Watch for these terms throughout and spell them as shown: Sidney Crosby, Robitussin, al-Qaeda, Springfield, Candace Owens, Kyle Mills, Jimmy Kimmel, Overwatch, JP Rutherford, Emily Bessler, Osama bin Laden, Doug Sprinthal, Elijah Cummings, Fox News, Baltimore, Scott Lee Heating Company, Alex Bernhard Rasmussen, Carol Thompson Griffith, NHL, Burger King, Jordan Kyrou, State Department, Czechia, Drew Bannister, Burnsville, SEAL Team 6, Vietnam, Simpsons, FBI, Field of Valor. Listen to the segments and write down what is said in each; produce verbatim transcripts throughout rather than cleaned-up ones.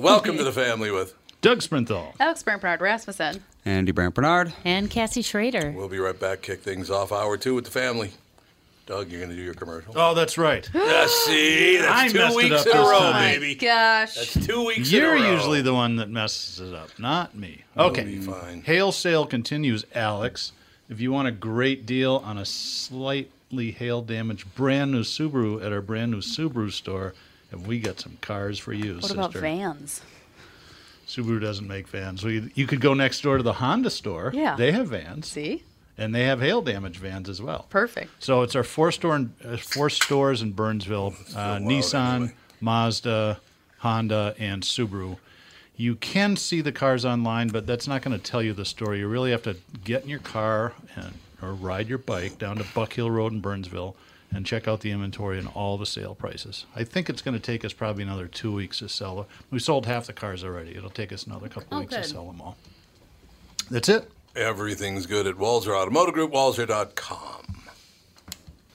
Welcome to the family with Doug Sprinthal, Alex Bernhard Rasmussen, Andy Brent Bernard, and Cassie Schrader. We'll be right back. Kick things off hour two with the family. Doug, you're going to do your commercial. Oh, that's right. Yeah, see, that's I two weeks in a row, time. baby. Gosh, that's two weeks You're in a row. You're usually the one that messes it up, not me. Okay, we'll be fine. Hail sale continues, Alex. If you want a great deal on a slightly hail damaged brand new Subaru at our brand new Subaru store, and we got some cars for you, what sister. What about vans? Subaru doesn't make vans. So you, you could go next door to the Honda store. Yeah, they have vans. See. And they have hail damage vans as well. Perfect. So it's our four store in, uh, four stores in Burnsville: uh, Nissan, anyway. Mazda, Honda, and Subaru. You can see the cars online, but that's not going to tell you the story. You really have to get in your car and or ride your bike down to Buck Hill Road in Burnsville and check out the inventory and all the sale prices. I think it's going to take us probably another two weeks to sell them. We sold half the cars already. It'll take us another couple oh, weeks good. to sell them all. That's it. Everything's good at Walzer Automotive Group, walzer dot com.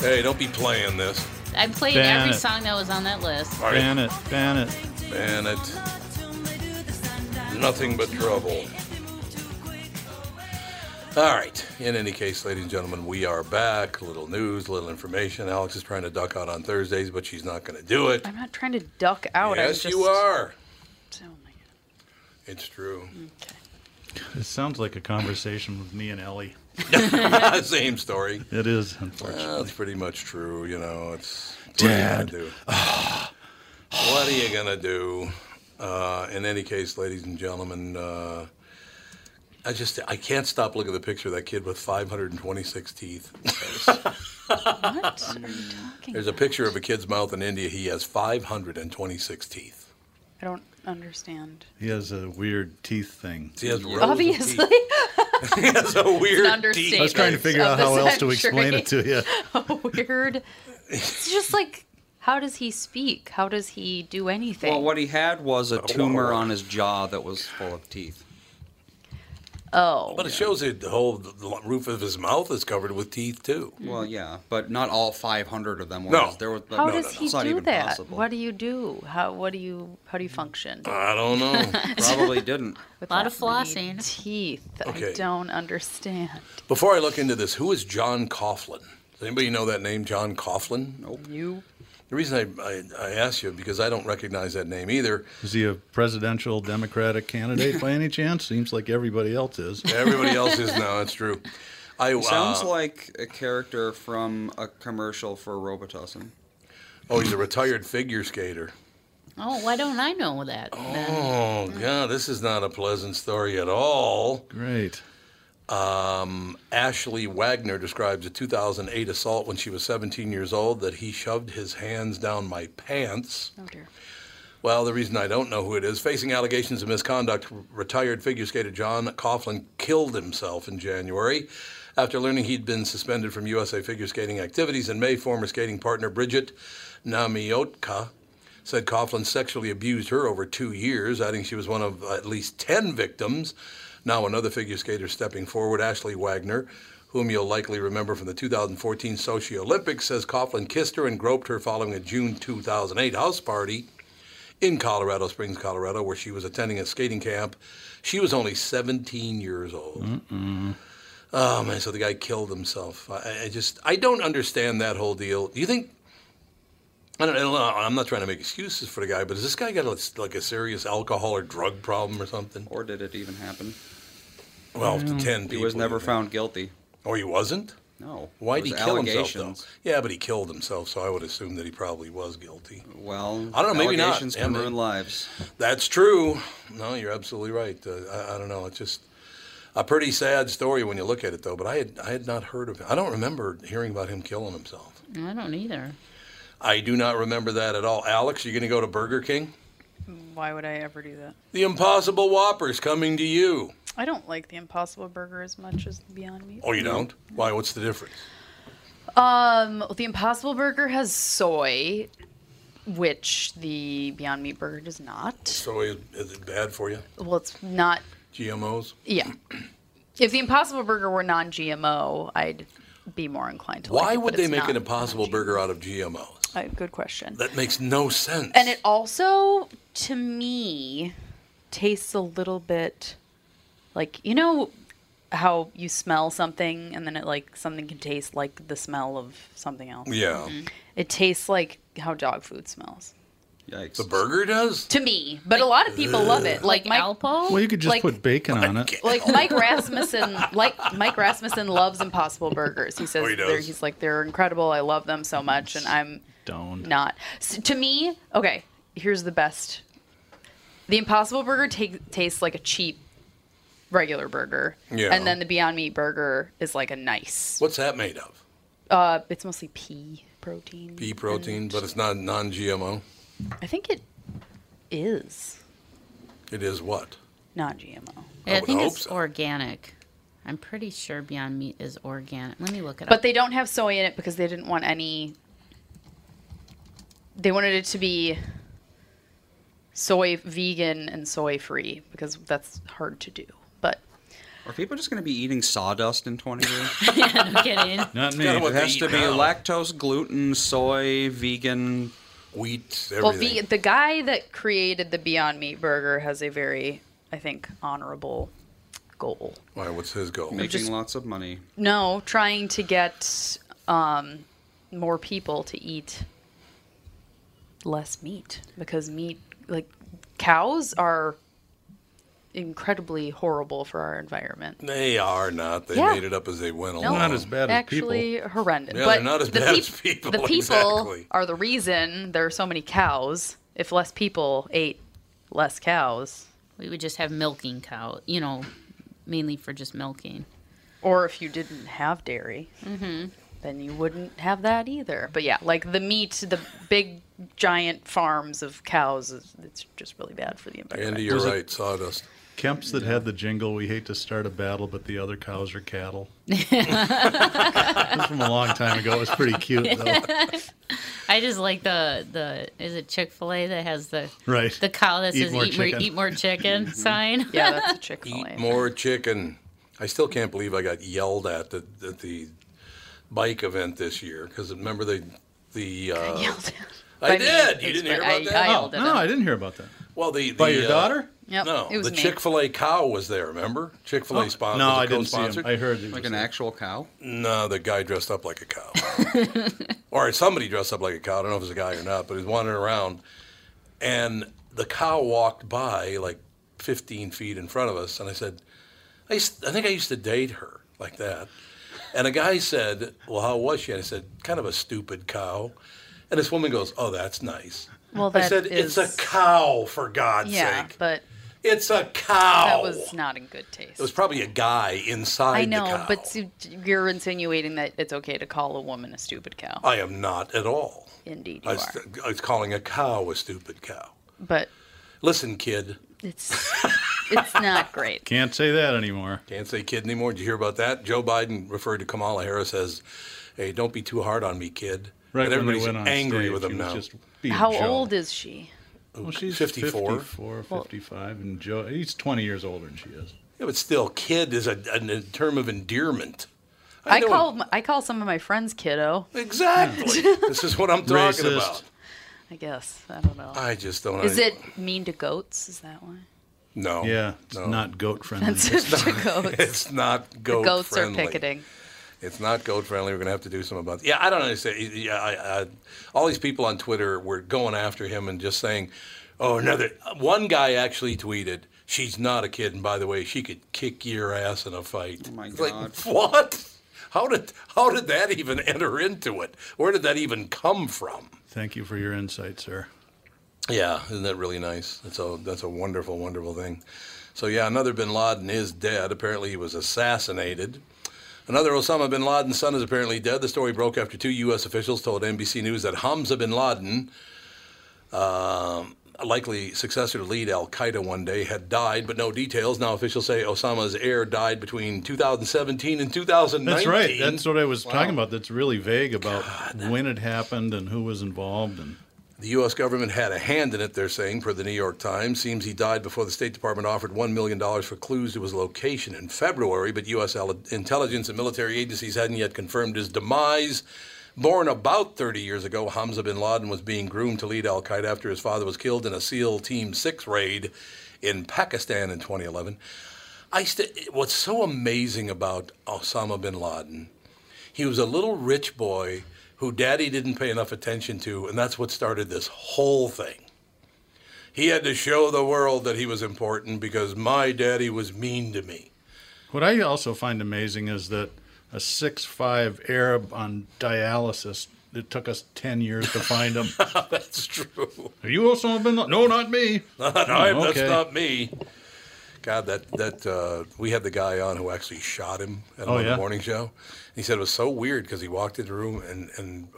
Hey, don't be playing this. I played ban every it. song that was on that list. Right. Ban it, ban it. Ban it. Nothing but trouble. All right. In any case, ladies and gentlemen, we are back. A little news, a little information. Alex is trying to duck out on Thursdays, but she's not going to do it. I'm not trying to duck out. Yes, just... you are. Oh, my God. It's true. Okay. It sounds like a conversation with me and Ellie. Same story. It is, unfortunately. That's well, pretty much true, you know. It's, it's Dad. What are you gonna do? What are you gonna do? Uh, in any case, ladies and gentlemen, uh, I just I can't stop looking at the picture of that kid with five hundred twenty-six teeth. What are you talking There's about? A picture of a kid's mouth in India. He has five hundred twenty-six teeth. I don't understand. He has a weird teeth thing. He has rows Obviously. Of teeth. That's a weird I was trying to figure out how else to explain it to you. A weird. It's just like, how does he speak? How does he do anything? Well, what he had was a tumor on his jaw that was full of teeth. Oh. But it shows that the whole the roof of his mouth is covered with teeth, too. Well, yeah, but not all five hundred of them were. No. There was, but how no, does no, no. he it's do that? Possible. What do you do? How What do you? How do you function? I don't know. Probably didn't. With a lot of flossing. Teeth. Okay. I don't understand. Before I look into this, who is John Coughlin? Does anybody know that name, John Coughlin? Nope. You? The reason I, I, I asked you, because I don't recognize that name either. Is he a presidential Democratic candidate by any chance? Seems like everybody else is. Everybody else is now, that's true. I, it sounds uh, like a character from a commercial for Robitussin. Oh, he's a retired figure skater. Oh, why don't I know that? Oh, then? God, this is not a pleasant story at all. Great. Um, Ashley Wagner describes a two thousand eight assault when she was seventeen years old that he shoved his hands down my pants. Oh, dear. Well, the reason I don't know who it is, facing allegations of misconduct, retired figure skater John Coughlin killed himself in January after learning he'd been suspended from U S A figure skating activities. In May, former skating partner Bridget Namiotka said Coughlin sexually abused her over two years, adding she was one of at least ten victims. Now another figure skater stepping forward, Ashley Wagner, whom you'll likely remember from the two thousand fourteen Sochi Olympics, says Coughlin kissed her and groped her following a June two thousand eight house party in Colorado Springs, Colorado, where she was attending a skating camp. She was only seventeen years old. Mm-mm. Oh, man, so the guy killed himself. I, I just, I don't understand that whole deal. Do you think, I don't, I don't know, I'm not trying to make excuses for the guy, but has this guy got a, like a serious alcohol or drug problem or something? Or did it even happen? Well, to ten people. He was never found guilty. Oh, he wasn't? No. Why did he kill himself, though? Yeah, but he killed himself, so I would assume that he probably was guilty. Well, I don't know, maybe not. Allegations can ruin lives. That's true. No, you're absolutely right. Uh, I, I don't know. It's just a pretty sad story when you look at it, though. But I had I had not heard of him. I don't remember hearing about him killing himself. I don't either. I do not remember that at all. Alex, are you going to go to Burger King? Why would I ever do that? The Impossible Whopper's coming to you. I don't like the Impossible Burger as much as Beyond Meat. Oh, you don't? No. Why? What's the difference? Um, the Impossible Burger has soy, which the Beyond Meat Burger does not. Soy, is it bad for you? Well, it's not. G M Os? Yeah. If the Impossible Burger were non G M O, I'd be more inclined to Why like it. Why would they make an Impossible Burger out of G M Os? Uh, good question. That makes no sense. And it also, to me, tastes a little bit... Like, you know how you smell something and then it like something can taste like the smell of something else? Yeah. Mm-hmm. It tastes like how dog food smells. Yikes. The burger does? To me. But like, a lot of people ugh. love it. Like, like Alpo? Well, you could just like, put bacon on it. Like Mike Rasmussen like Mike Rasmussen loves Impossible Burgers. He says oh, he they're, he's like, they're incredible. I love them so much and I'm Don't. not. So, to me, okay, here's the best. The Impossible Burger t- tastes like a cheap regular burger, yeah. And then the Beyond Meat burger is like a nice. What's that made of? Uh, it's mostly pea protein. Pea protein, but it's not non G M O. I think it is. It is what? Non G M O. Yeah, I, I think it's so. Organic. I'm pretty sure Beyond Meat is organic. Let me look it up. But they don't have soy in it because they didn't want any. They wanted it to be soy vegan and soy free because that's hard to do. Are people just going to be eating sawdust in twenty years? Yeah, no kidding. Not me. It has to be now. Lactose, gluten, soy, vegan, wheat, everything. Well, the, the guy that created the Beyond Meat burger has a very, I think, honorable goal. Why? What's his goal? Making just, lots of money. No, trying to get um, more people to eat less meat. Because meat, like, cows are... incredibly horrible for our environment. They are not. They yeah. made it up as they went along. No, not as bad as people. Actually horrendous. Yeah, but they're not as bad pe- as people. The people exactly. are the reason there are so many cows. If less people ate less cows, we would just have milking cows, you know, mainly for just milking. Or if you didn't have dairy, mm-hmm. then you wouldn't have that either. But yeah, like the meat, the big giant farms of cows, it's just really bad for the environment. Andy, you're There's right, a- sawdust. Kemp's that had the jingle, we hate to start a battle, but the other cows are cattle. This was from a long time ago. It was pretty cute, though. I just like the, the is it Chick-fil-A that has the right. the cow that eat says more eat, more, eat more chicken sign? Yeah, that's a Chick-fil-A. Eat more chicken. I still can't believe I got yelled at the, at the bike event this year, because remember the... the uh, I yelled at I did. You didn't hear about I, that? I oh, no, I didn't hear about that. Well, the, the By your uh, daughter? Yep, no, it was the me. Chick-fil-A cow was there, remember? Chick-fil-A oh, sponsor. No, I didn't see him. I heard. Like an there. actual cow? No, the guy dressed up like a cow. Or somebody dressed up like a cow. I don't know if it was a guy or not, but he was wandering around. And the cow walked by like fifteen feet in front of us. And I said, I, used, I think I used to date her like that. And a guy said, well, how was she? And I said, kind of a stupid cow. And this woman goes, oh, that's nice. Well, that I said, is... it's a cow, for God's yeah, sake. Yeah, but... It's a cow. That was not in good taste. It was probably a guy inside I know, the cow. I know, but you're insinuating that it's okay to call a woman a stupid cow. I am not at all. Indeed you I was, are. I was calling a cow a stupid cow. But. Listen, kid. It's it's not great. Can't say that anymore. Can't say kid anymore. Did you hear about that? Joe Biden referred to Kamala Harris as, hey, don't be too hard on me, kid. Right, and everybody's angry stage, with him now. How shown. old is she? Well, she's fifty-four. fifty-four, fifty-five, and Joe, he's twenty years older than she is. Yeah, but still, kid is a, a, a term of endearment. I, I call I call some of my friends kiddo. Exactly. This is what I'm talking Racist. about. I guess. I don't know. I just don't. Is I, it mean to goats? Is that why? No. Yeah, it's no. not goat friendly. Offensive it's not, to goats. It's not goat goats friendly. Goats are picketing. It's not goat friendly. We're going to have to do something about it. Yeah, I don't understand. Yeah, I, I, all these people on Twitter were going after him and just saying, oh, another. One guy actually tweeted, she's not a kid, and by the way, she could kick your ass in a fight. Oh, my God. Like, what? How did how did that even enter into it? Where did that even come from? Thank you for your insight, sir. Yeah, isn't that really nice? That's a, that's a wonderful, wonderful thing. So, yeah, another bin Laden is dead. Apparently he was assassinated. Another Osama bin Laden's son is apparently dead. The story broke after two U S officials told N B C News that Hamza bin Laden, uh, likely successor to lead al-Qaeda one day, had died, but no details. Now officials say Osama's heir died between two thousand seventeen and two thousand nineteen. That's right. That's what I was wow. talking about. That's really vague about God. when it happened and who was involved. And the U S government had a hand in it, they're saying, per the New York Times. Seems he died before the State Department offered one million dollars for clues to his location in February, but U S intelligence and military agencies hadn't yet confirmed his demise. Born about thirty years ago, Hamza bin Laden was being groomed to lead al-Qaeda after his father was killed in a SEAL Team six raid in Pakistan in twenty eleven. I st- what's so amazing about Osama bin Laden, he was a little rich boy who daddy didn't pay enough attention to, and that's what started this whole thing. He had to show the world that he was important because my daddy was mean to me. What I also find amazing is that a six foot five Arab on dialysis, it took us ten years to find him. That's true. Are you Osama bin Laden? No, not me. Not oh, I, okay. That's not me. God, that that uh, we had the guy on who actually shot him at oh, a yeah? morning show. He said it was so weird because he walked into the room and, and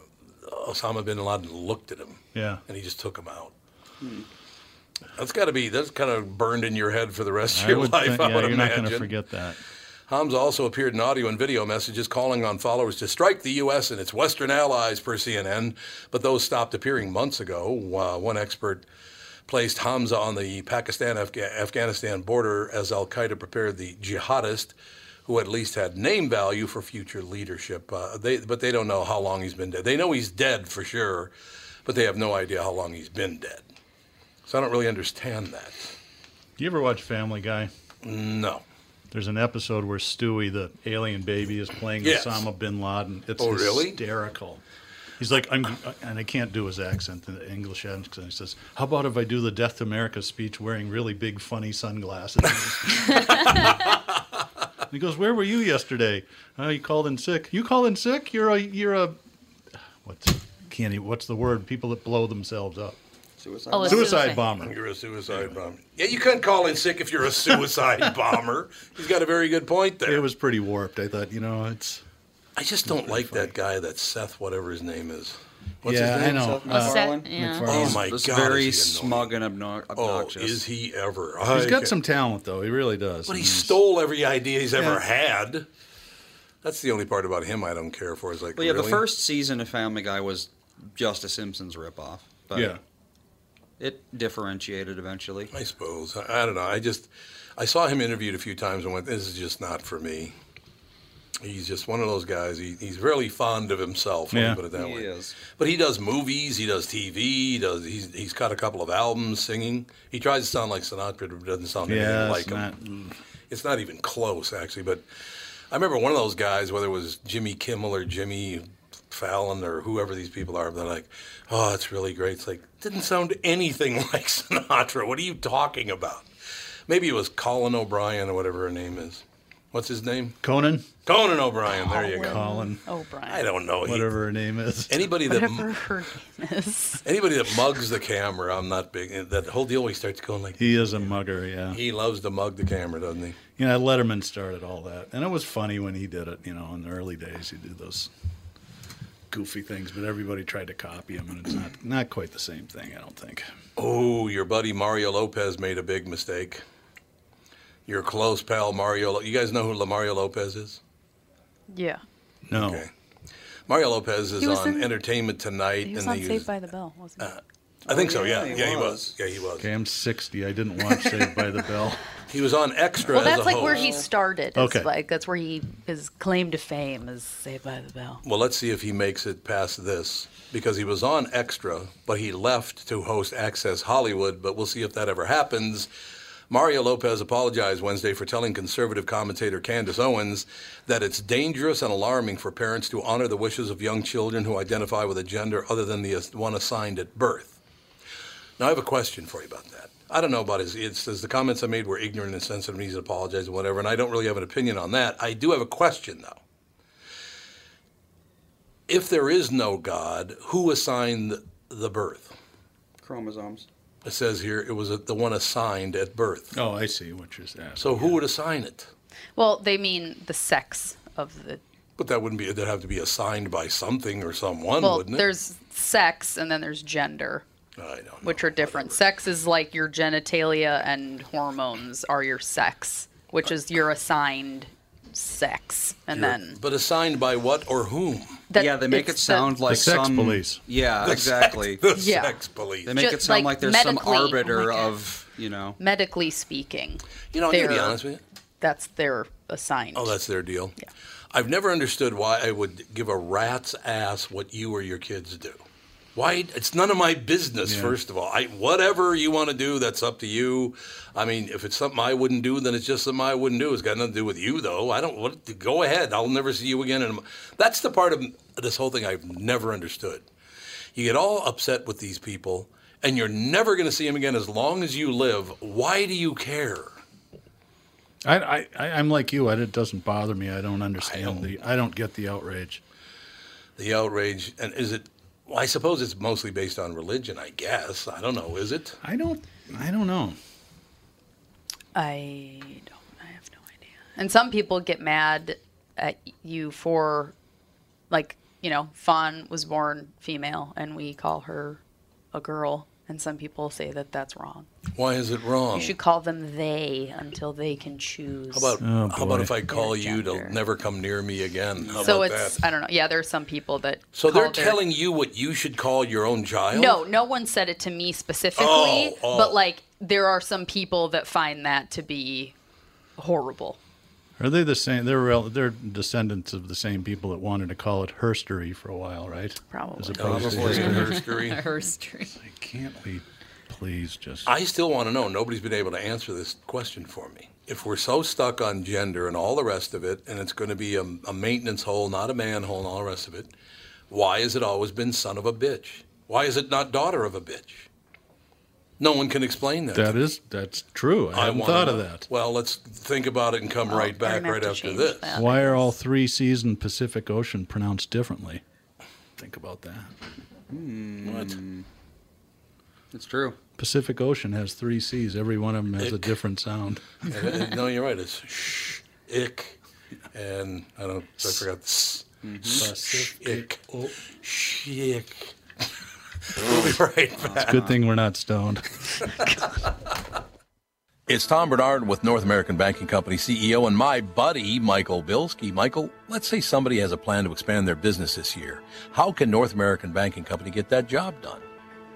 Osama bin Laden looked at him. Yeah, and he just took him out. Hmm. That's got to be that's kind of burned in your head for the rest of I your would life. Think, I yeah, would you're imagine. Not going to forget that. Hamza also appeared in audio and video messages calling on followers to strike the U S and its Western allies, per C N N, but those stopped appearing months ago. Uh, one expert placed Hamza on the Pakistan-Afghanistan border as al-Qaeda prepared the jihadist, who at least had name value for future leadership. Uh, they, but they don't know how long he's been dead. They know he's dead for sure, but they have no idea how long he's been dead. So I don't really understand that. Do you ever watch Family Guy? No. There's an episode where Stewie, the alien baby, is playing yes. Osama bin Laden. It's oh, hysterical. Really? He's like, I'm, and I can't do his accent, the English accent. He says, how about if I do the Death to America speech wearing really big, funny sunglasses? He goes, where were you yesterday? Oh, you called in sick. You call in sick? You're a, you're a, what's, can't even, what's the word? People that blow themselves up. Suicide, oh, suicide, suicide bomber. You're a suicide anyway. bomber. Yeah, you couldn't call in sick if you're a suicide bomber. He's got a very good point there. It was pretty warped. I thought, you know, it's. I just don't like funny. that guy, that Seth, whatever his name is. What's yeah, his name? I know. Seth uh, MacFarlane? Seth, yeah. MacFarlane. Oh my He's God! Very smug and obnoxious. Oh, is he ever? I he's got can... some talent, though. He really does. But he I mean, stole every idea he's yeah. ever had. That's the only part about him I don't care for. Is like, well, yeah, really? The first season of Family Guy was just a Simpsons ripoff. But yeah. It differentiated eventually. I suppose. I, I don't know. I just, I saw him interviewed a few times and went, this is just not for me. He's just one of those guys. He, he's really fond of himself, yeah. let me put it that he way. He is. But he does movies, he does T V, he does, he's, he's got a couple of albums singing. He tries to sound like Sinatra, but doesn't sound yeah, anything like not, him. Mm. It's not even close, actually. But I remember one of those guys, whether it was Jimmy Kimmel or Jimmy Fallon or whoever these people are, they're like, oh, it's really great. It's like, didn't sound anything like Sinatra. What are you talking about? Maybe it was Colin O'Brien or whatever her name is. What's his name? Conan. Conan O'Brien. There you go. Colin O'Brien. I don't know. Whatever he, her name is. Anybody that whatever her name is. Anybody that mugs the camera, I'm not big. That whole deal, he starts going like. He is a mugger, yeah. He loves to mug the camera, doesn't he? You know, Letterman started all that, and it was funny when he did it. You know, in the early days, he did those goofy things, but everybody tried to copy him, and it's not not quite the same thing, I don't think. Oh, your buddy Mario Lopez made a big mistake. Your close pal Mario. You guys know who Mario Lopez is? Yeah. No. Okay. Mario Lopez is on in, Entertainment Tonight. He was and on they Saved used, by the Bell, wasn't he? Uh, I think oh, so, yeah. Yeah, he, yeah he was. Yeah, he was. Okay, I'm sixty. I didn't watch Saved by the Bell. He was on Extra well, as that's a like host. Where he started. It's okay. Like, that's where he his claim to fame is Saved by the Bell. Well, let's see if he makes it past this, because he was on Extra, but he left to host Access Hollywood, but we'll see if that ever happens. Mario Lopez apologized Wednesday for telling conservative commentator Candace Owens that it's dangerous and alarming for parents to honor the wishes of young children who identify with a gender other than the one assigned at birth. Now, I have a question for you about that. I don't know about his, it's, it's the comments I made were ignorant and sensitive, and he's apologized and whatever, and I don't really have an opinion on that. I do have a question, though. If there is no God, who assigned the birth? Chromosomes. It says here it was the one assigned at birth. Oh, I see what you're saying. So yeah. Who would assign it? Well, they mean the sex of the... But that wouldn't be, it'd have to be assigned by something or someone, well, wouldn't it? Well, there's sex, and then there's gender. I don't know. Which are different. Whatever. Sex is like your genitalia and hormones are your sex, which is your assigned sex. And you're, then But assigned by what or whom? That, yeah, they make it sound the, like the sex some, police. Yeah, the exactly. Sex, the yeah. sex police. They make Just it sound like, like there's some arbiter oh of, you know. Medically speaking. You know, I'm going to be honest with you. That's their assigned. Oh, that's their deal. Yeah. I've never understood why I would give a rat's ass what you or your kids do. Why? It's none of my business, yeah. First of all. I, whatever you want to do, that's up to you. I mean, if it's something I wouldn't do, then it's just something I wouldn't do. It's got nothing to do with you, though. I don't want to go ahead. I'll never see you again. And that's the part of this whole thing I've never understood. You get all upset with these people, and you're never going to see them again as long as you live. Why do you care? I, I, I, I'm like you. It doesn't bother me. I don't understand. I don't, the, I don't get the outrage. The outrage. And is it... Well, I suppose it's mostly based on religion, I guess. I don't know, is it? I don't I don't know. I don't I have no idea. And some people get mad at you for, like, you know, Fawn was born female and we call her a girl, and some people say that that's wrong. Why is it wrong? You should call them they until they can choose. How about oh, how about if I call you to never come near me again? How so about it's that? I don't know. Yeah, there's some people that. So they're telling their... you what you should call your own child? No, no one said it to me specifically, oh, oh. but like there are some people that find that to be horrible. Are they the same? They're real, they're descendants of the same people that wanted to call it herstory for a while, right? Probably. Probably herstory. Herstory. I can't be. Please just. I still want to know. Nobody's been able to answer this question for me. If we're so stuck on gender and all the rest of it, and it's going to be a, a maintenance hole, not a manhole, and all the rest of it, why has it always been son of a bitch? Why is it not daughter of a bitch? No one can explain that. That is, that's true. I, I hadn't thought of that. Well, let's think about it and come well, right back right after this. That. Why are all three seas in Pacific Ocean pronounced differently? Think about that. Mm. What? It's true. Pacific Ocean has three C's. Every one of them has Ick. A different sound. No, you're right. It's shh, ick, and I don't. I forgot. Mm-hmm. Pacific Ocean. Shh, ick. We'll be right back. It's a good thing we're not stoned. It's Tom Bernard with North American Banking Company C E O and my buddy, Michael Bilski. Michael, let's say somebody has a plan to expand their business this year. How can North American Banking Company get that job done?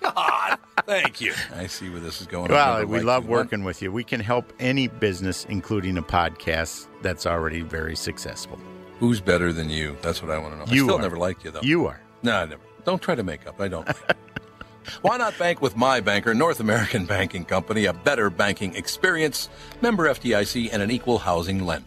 God. Thank you. I see where this is going. Well, we love working with you. We can help any business, including a podcast that's already very successful. Who's better than you? That's what I want to know. You I still are. Never liked you, though. You are. No, I never. Don't try to make up. I don't. Why not bank with my banker, North American Banking Company, a better banking experience, member F D I C, and an equal housing lender.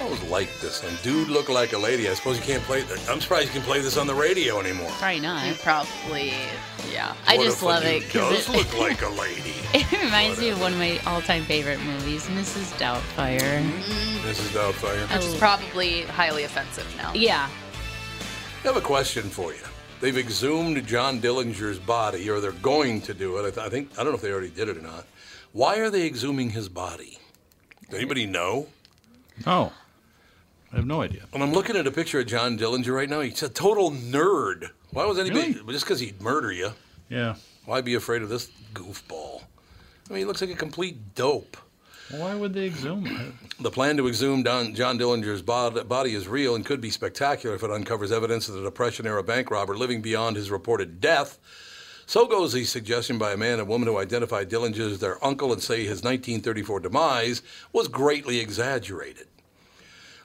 I always liked this one. Dude look like a lady. I suppose you can't play that. I'm surprised you can play this on the radio anymore. Probably not. You probably, yeah. What I just love it. Does it does look like a lady. It reminds Whatever. me of one of my all-time favorite movies, Missus Doubtfire. Mm-hmm. Missus Doubtfire. Which is probably highly offensive now. Yeah. I have a question for you. They've exhumed John Dillinger's body, or they're going to do it. I, th- I think I don't know if they already did it or not. Why are they exhuming his body? Does anybody know? No. I have no idea. When I'm looking at a picture of John Dillinger right now, he's a total nerd. Why was anybody... Really? Just because he'd murder you. Yeah. Why be afraid of this goofball? I mean, he looks like a complete dope. Well, why would they exhume him? The plan to exhume Don, John Dillinger's bod, body is real and could be spectacular if it uncovers evidence of the Depression-era bank robber living beyond his reported death. So goes the suggestion by a man and woman who identify Dillinger as their uncle and say his nineteen thirty-four demise was greatly exaggerated.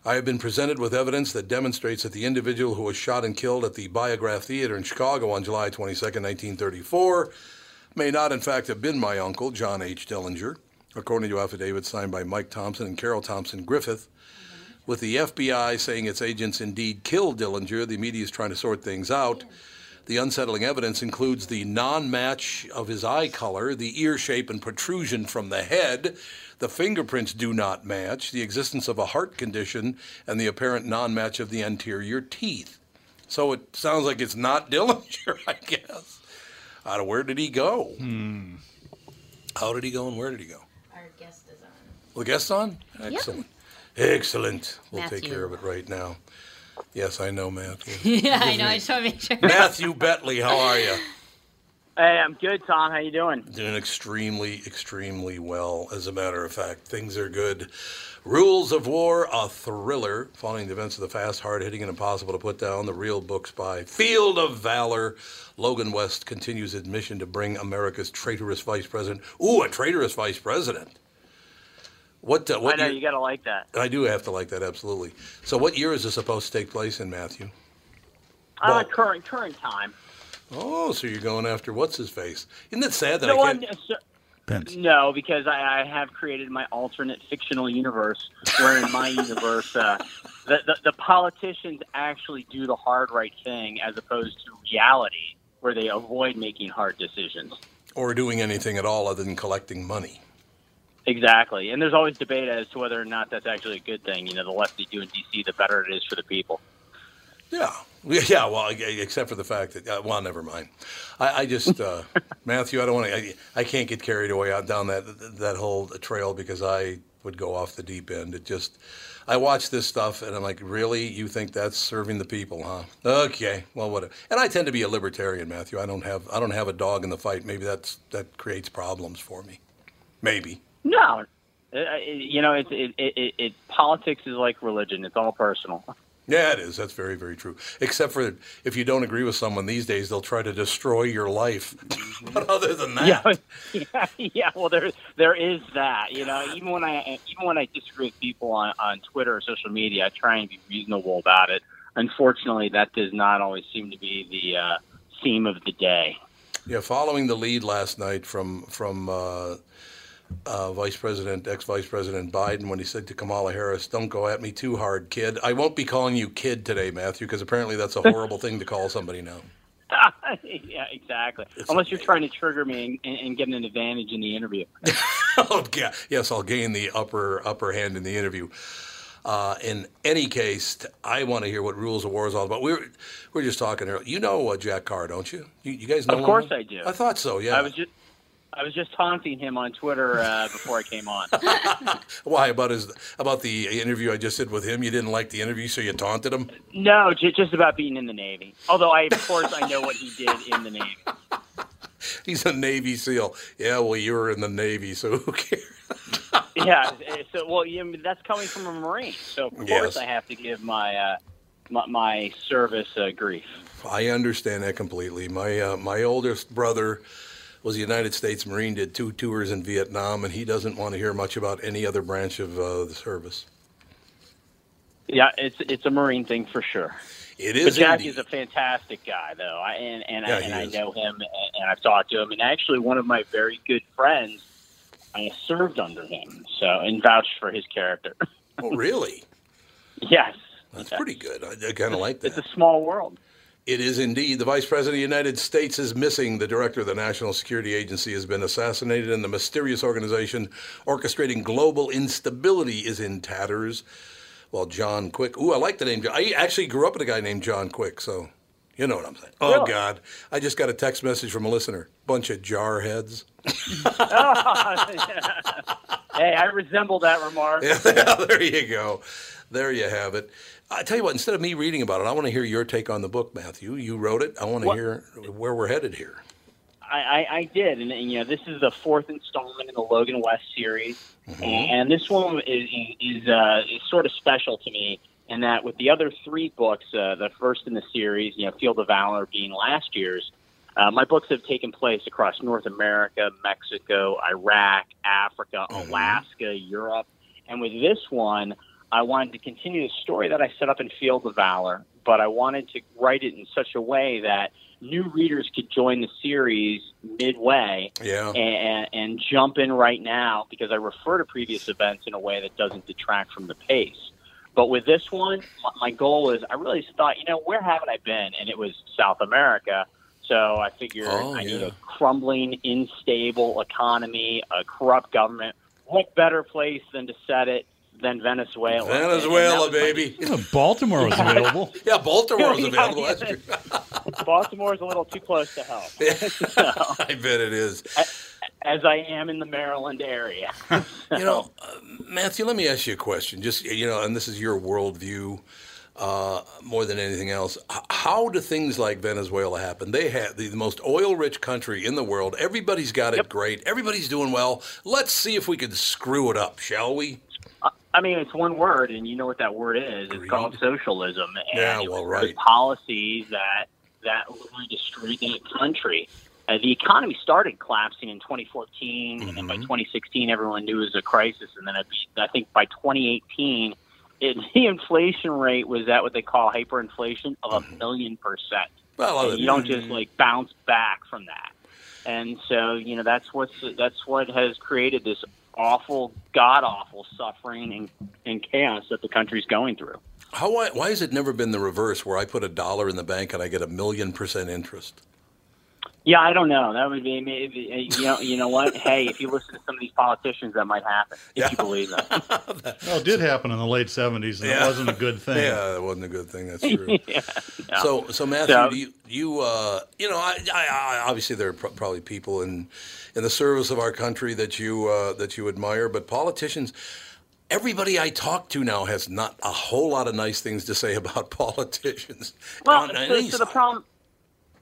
I have been presented with evidence that demonstrates that the individual who was shot and killed at the Biograph Theater in Chicago on July twenty-second, nineteen thirty-four may not in fact have been my uncle, John H. Dillinger, according to affidavits signed by Mike Thompson and Carol Thompson Griffith. With the F B I saying its agents indeed killed Dillinger, the media is trying to sort things out. The unsettling evidence includes the non-match of his eye color, the ear shape and protrusion from the head, the fingerprints do not match, the existence of a heart condition, and the apparent non-match of the anterior teeth. So it sounds like it's not Dillinger, I guess. Out of where did he go? Hmm. How did he go and where did he go? Our guest is on. Well, the guest's on? Excellent. Yep. Excellent. We'll Matthew. take care of it right now. Yes, I know, Matthew. yeah, I know. Me. I just want to make sure. Matthew Betley, how are you? Hey, I'm good, Tom. How you doing? Doing extremely, extremely well. As a matter of fact, things are good. Rules of War, a thriller, following the events of the fast, hard-hitting, and impossible to put down. The real books by Field of Valor. Logan West continues his mission to bring America's traitorous vice president. Ooh, a traitorous vice president. What, uh, what I know, year? You got to like that. I do have to like that, absolutely. So what year is this supposed to take place in, Matthew? Uh, well, current current time. Oh, so you're going after what's-his-face. Isn't it sad that so I can't... So, no, because I, I have created my alternate fictional universe, where in my universe, uh, the, the, the politicians actually do the hard right thing as opposed to reality, where they avoid making hard decisions. Or doing anything at all other than collecting money. Exactly, and there's always debate as to whether or not that's actually a good thing. You know, the less they do in D C, the better it is for the people. Yeah, yeah. Well, except for the fact that, uh, well, never mind. I, I just, uh, Matthew, I don't want to. I, I can't get carried away out down that that whole trail because I would go off the deep end. It just, I watch this stuff and I'm like, really? You think that's serving the people, huh? Okay, well, whatever. And I tend to be a libertarian, Matthew. I don't have, I don't have a dog in the fight. Maybe that's that creates problems for me. Maybe. No, you know, it's it, it, it, it. Politics is like religion. It's all personal. Yeah, it is. That's very, very true. Except for if you don't agree with someone these days, they'll try to destroy your life. But other than that, yeah, yeah, yeah. Well, there there is that. You know, even when I even when I disagree with people on, on Twitter or social media, I try and be reasonable about it. Unfortunately, that does not always seem to be the uh, theme of the day. Yeah, following the lead last night from from. Uh, Uh, Vice President, ex-Vice President Biden, when he said to Kamala Harris, "Don't go at me too hard, kid." I won't be calling you kid today, Matthew, because apparently that's a horrible thing to call somebody now. Yeah, exactly. It's Unless you're trying to trigger me and, and get an advantage in the interview. Oh, yeah. Yes, I'll gain the upper upper hand in the interview. Uh, in any case, I want to hear what Rules of War is all about. We were, we were just talking earlier. You know uh, Jack Carr, don't you? You, you guys know? Of course him? I do. I thought so. Yeah. I was just I was just taunting him on Twitter uh, before I came on. Why about his about the interview I just did with him? You didn't like the interview, so you taunted him? No, j- just about being in the Navy. Although I, of course, I know what he did in the Navy. He's a Navy SEAL. Yeah, well, you were in the Navy, so who cares? Yeah, so well, you know, that's coming from a Marine, so of course yes. I have to give my uh, my, my service uh, grief. I understand that completely. My uh, my oldest brother was a United States Marine, did two tours in Vietnam, and he doesn't want to hear much about any other branch of uh, the service. Yeah, it's it's a Marine thing for sure. It is. But Jack indeed. Is a fantastic guy, though, I, and and, yeah, I, and I know him, and I've talked to him, and actually one of my very good friends I served under him, so and vouched for his character. Oh, really? Yes. That's yes. pretty good. I, I kind of like that. It's a small world. It is indeed. The Vice President of the United States is missing. The director of the National Security Agency has been assassinated, and the mysterious organization orchestrating global instability is in tatters. Well, John Quick. Ooh, I like the name. I actually grew up with a guy named John Quick, so you know what I'm saying. Oh, really? God. I just got a text message from a listener. Bunch of jarheads. Oh, yeah. Hey, I resemble that remark. Yeah, there you go. There you have it. I tell you what, instead of me reading about it, I want to hear your take on the book, Matthew. You wrote it. I want to well, hear where we're headed here. I, I, I did. And, and, you know, this is the fourth installment in the Logan West series. Mm-hmm. And this one is, is, uh, is sort of special to me in that with the other three books, uh, the first in the series, you know, Field of Valor being last year's, uh, my books have taken place across North America, Mexico, Iraq, Africa, mm-hmm. Alaska, Europe. And with this one, I wanted to continue the story that I set up in Field of Valor, but I wanted to write it in such a way that new readers could join the series midway yeah. and, and jump in right now because I refer to previous events in a way that doesn't detract from the pace. But with this one, my goal is I really thought, you know, where haven't I been? And it was South America. So I figured oh, I yeah. need a crumbling, unstable economy, a corrupt government. What better place than to set it than Venezuela? Venezuela, baby. My... Yeah, Baltimore was available. yeah, Baltimore was available. That's true. Baltimore is a little too close to hell. Yeah. So, I bet it is. As I am in the Maryland area. So. You know, uh, Matthew, let me ask you a question. Just, you know, and this is your worldview uh, more than anything else. H- how do things like Venezuela happen? They have the, the most oil-rich country in the world. Everybody's got it yep. great. Everybody's doing well. Let's see if we could screw it up, shall we? I mean, it's one word, and you know what that word is. Greed. It's called socialism. And yeah, well, right. policies that... that really destroyed that country. Uh, the economy started collapsing in twenty fourteen, mm-hmm. and then by twenty sixteen, everyone knew it was a crisis. And then it, I think by twenty eighteen, it, the inflation rate was at what they call hyperinflation of mm-hmm. a million percent. Well, you don't just like bounce back from that. And so, you know, that's what's that's what has created this awful, god awful suffering and, and chaos that the country's going through. How why, why has it never been the reverse where I put a dollar in the bank and I get a million percent interest? Yeah, I don't know. That would be maybe, you know, you know what? Hey, if you listen to some of these politicians, that might happen if yeah. you believe them. Well, it did happen in the late seventies, and yeah. it wasn't a good thing. Yeah, it wasn't a good thing. That's true. yeah, no. So, so Matthew, so, do you, you, uh, you know, I, I, I, obviously there are pro- probably people in in the service of our country that you uh, that you admire, but politicians. Everybody I talk to now has not a whole lot of nice things to say about politicians. Well, so, so the problem,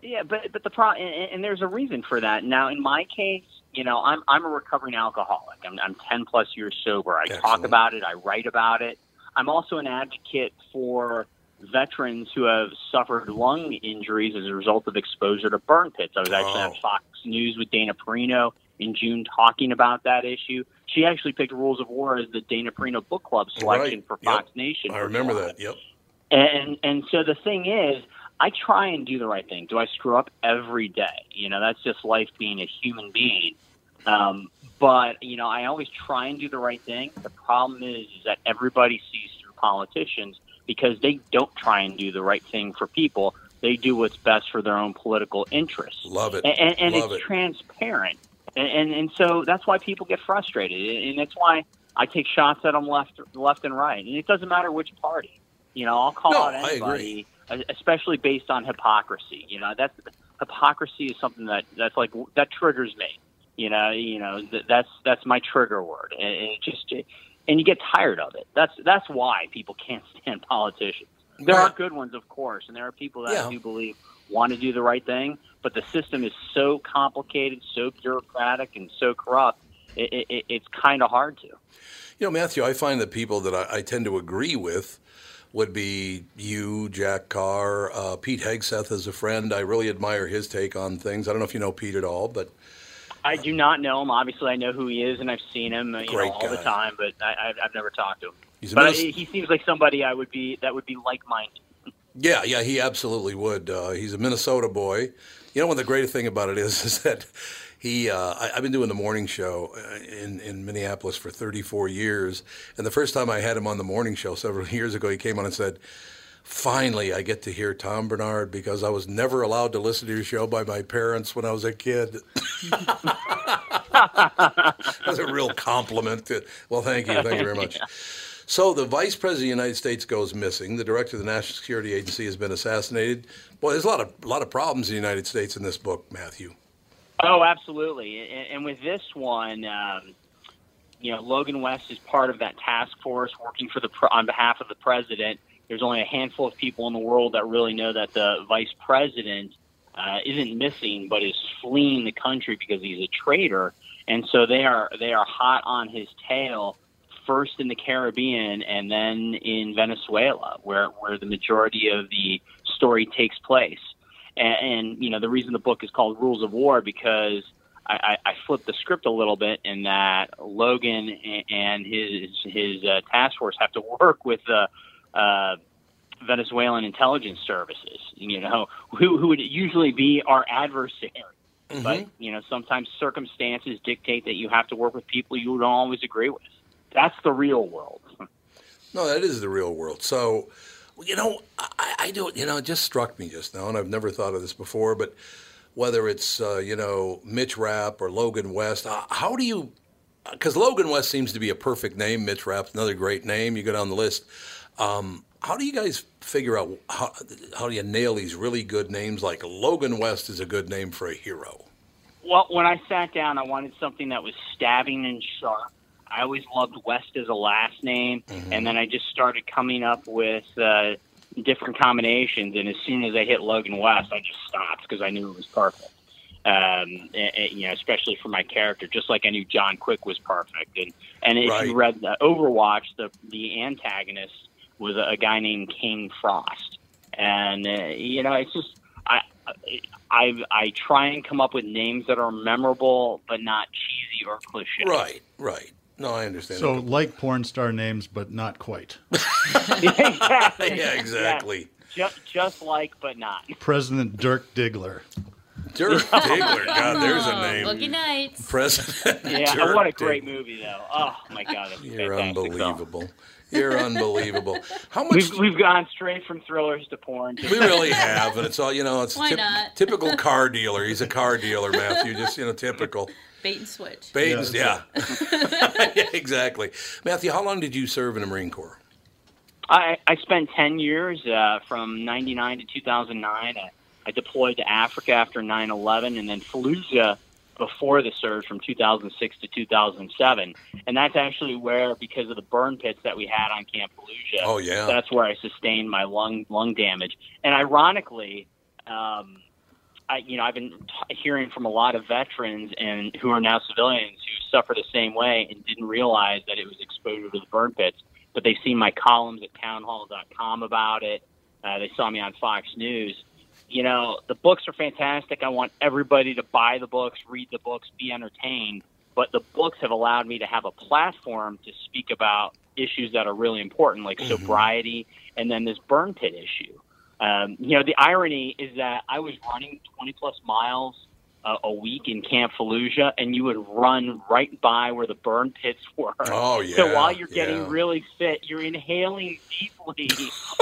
yeah, but but the problem, and, and there's a reason for that. Now, in my case, you know, I'm I'm a recovering alcoholic. I'm I'm ten plus years sober. I Excellent. talk about it. I write about it. I'm also an advocate for veterans who have suffered lung injuries as a result of exposure to burn pits. I was actually oh. on Fox News with Dana Perino in June talking about that issue. She actually picked Rules of War as the Dana Perino book club selection right. for Fox yep. Nation. I remember that, yep. And and so the thing is, I try and do the right thing. Do I screw up every day? You know, that's just life being a human being. Um, but, you know, I always try and do the right thing. The problem is, is that everybody sees through politicians because they don't try and do the right thing for people. They do what's best for their own political interests. Love it. And, and, and Love it's it. transparent. And, and and so that's why people get frustrated, and that's why I take shots at them left left and right. And it doesn't matter which party. You know, I'll call no, out anybody, especially based on hypocrisy. You know, that's hypocrisy is something that that's like that triggers me. You know, you know that's that's my trigger word, and it just and you get tired of it. That's that's why people can't stand politicians. There right. are good ones, of course, and there are people that yeah. I do believe want to do the right thing, but the system is so complicated, so bureaucratic, and so corrupt. It, it, it's kind of hard to. You know, Matthew, I find that people that I, I tend to agree with would be you, Jack Carr, uh, Pete Hegseth is a friend. I really admire his take on things. I don't know if you know Pete at all, but... I do not know him. Obviously, I know who he is, and I've seen him you know, all guy. the time, but I, I've never talked to him. He's but I, he seems like somebody I would be that would be like-minded. Yeah, yeah, he absolutely would. Uh, he's a Minnesota boy. You know, one of the greatest thing about it is, is that he uh, I, I've been doing the morning show in, in Minneapolis for thirty-four years, and the first time I had him on the morning show several years ago, he came on and said, "Finally, I get to hear Tom Bernard because I was never allowed to listen to your show by my parents when I was a kid." That was a real compliment. To, well, thank you. Thank you very much. Yeah. So the vice president of the United States goes missing. The director of the National Security Agency has been assassinated. Boy, there's a lot of a lot of problems in the United States in this book, Matthew. Oh, absolutely. And, and with this one, um, you know, Logan West is part of that task force working for the on behalf of the president. There's only a handful of people in the world that really know that the vice president uh, isn't missing, but is fleeing the country because he's a traitor. And so they are they are hot on his tail, first in the Caribbean and then in Venezuela, where, where the majority of the story takes place. And, and, you know, the reason the book is called Rules of War, because I, I, I flipped the script a little bit in that Logan and his his uh, task force have to work with the uh, Uh, Venezuelan intelligence services, you know, who, who would usually be our adversary. Mm-hmm. But, you know, sometimes circumstances dictate that you have to work with people you don't always agree with. That's the real world. No, that is the real world. So, you know, I, I do, you know, it just struck me just now, and I've never thought of this before, but whether it's, uh, you know, Mitch Rapp or Logan West, uh, how do you, because Logan West seems to be a perfect name. Mitch Rapp's another great name. You go down the list. Um, how do you guys figure out how, how do you nail these really good names? Like Logan West is a good name for a hero. Well, when I sat down, I wanted something that was stabbing and sharp. I always loved West as a last name, mm-hmm. and then I just started coming up with uh, different combinations, and as soon as I hit Logan West, I just stopped because I knew it was perfect, um, and, and, you know, especially for my character, just like I knew John Quick was perfect. And, and if right. you read the Overwatch, the, the antagonist was a guy named King Frost. And, uh, you know, it's just, I, I I try and come up with names that are memorable, but not cheesy or cliche. Right, right. No, I understand. So that. Like porn star names, but not quite. Exactly. Yeah, exactly. Yeah. Just, just like, but not. President Dirk Diggler. Dirk Diggler. God, there's a name. Boogie Nights. President yeah, Dirk what a great Diggler. Movie, though. Oh, my God. That's You're fantastic unbelievable. Though. You're unbelievable. How much we've, we've gone straight from thrillers to porn. We really have, and it's all you know. It's Why tip, not? Typical car dealer. He's a car dealer, Matthew. Just you know, typical. Bait and switch. Bait and yeah, yeah. Yeah, exactly. Matthew, how long did you serve in the Marine Corps? I I spent ten years uh, from ninety-nine to two thousand nine. I, I deployed to Africa after nine eleven, and then Fallujah before the surge from two thousand six to two thousand seven. And that's actually where, because of the burn pits that we had on Camp Fallujah, oh, yeah. that's where I sustained my lung lung damage. And ironically, um, I, you know, I've been t- hearing from a lot of veterans and who are now civilians who suffer the same way and didn't realize that it was exposure to the burn pits. But they've seen my columns at townhall dot com about it. Uh, they saw me on Fox News. You know, the books are fantastic. I want everybody to buy the books, read the books, be entertained. But the books have allowed me to have a platform to speak about issues that are really important, like mm-hmm. sobriety and then this burn pit issue. Um, you know, the irony is that I was running twenty-plus miles uh, a week in Camp Fallujah, and you would run right by where the burn pits were. Oh, yeah. So while you're getting yeah. really fit, you're inhaling deeply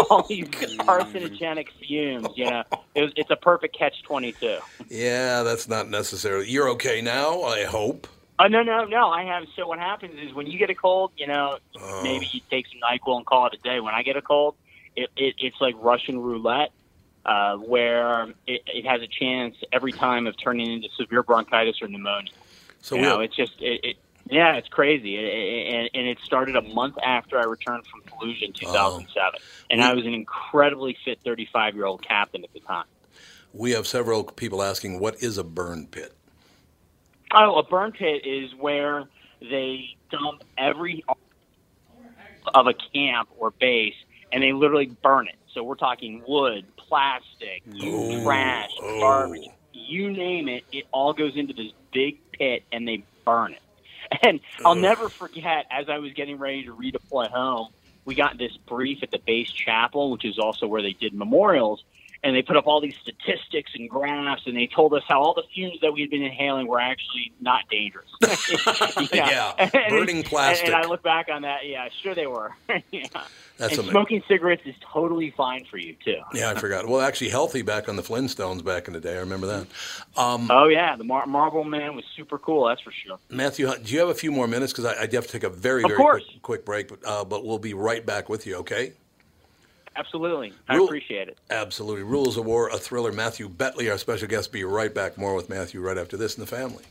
all these carcinogenic fumes, you know. It, it's a perfect catch twenty-two. Yeah, that's not necessarily. You're okay now, I hope. Oh, no, no, no. I have. So what happens is when you get a cold, you know, oh. maybe you take some NyQuil and call it a day. When I get a cold, it, it, it's like Russian roulette, uh, where it, it has a chance every time of turning into severe bronchitis or pneumonia. So you know, it's just it, it, yeah, it's crazy. It, it, and it started a month after I returned from Fallujah in two thousand seven. Oh. And I was an incredibly fit thirty-five-year-old captain at the time. We have several people asking, what is a burn pit? Oh, a burn pit is where they dump every of a camp or base, and they literally burn it. So we're talking wood, plastic, oh, trash, oh. garbage, you name it. It all goes into this big pit, and they burn it. And I'll Ugh. never forget, as I was getting ready to redeploy home, we got this brief at the base chapel, which is also where they did memorials. And they put up all these statistics and graphs, and they told us how all the fumes that we had been inhaling were actually not dangerous. yeah, yeah. And, burning plastic. And, and I look back on that, yeah, sure they were. yeah. That's and smoking cigarettes is totally fine for you, too. Yeah, I forgot. Well, actually, healthy back on the Flintstones back in the day. I remember that. Um, oh, yeah, the Mar- Marble Man was super cool, that's for sure. Matthew, do you have a few more minutes? Because I, I do have to take a very, very quick, quick break, but, uh, but we'll be right back with you, okay? Absolutely. I Rule, appreciate it. Absolutely. Rules of War, a thriller. Matthew Betley, our special guest. Be right back. More with Matthew right after this in the family.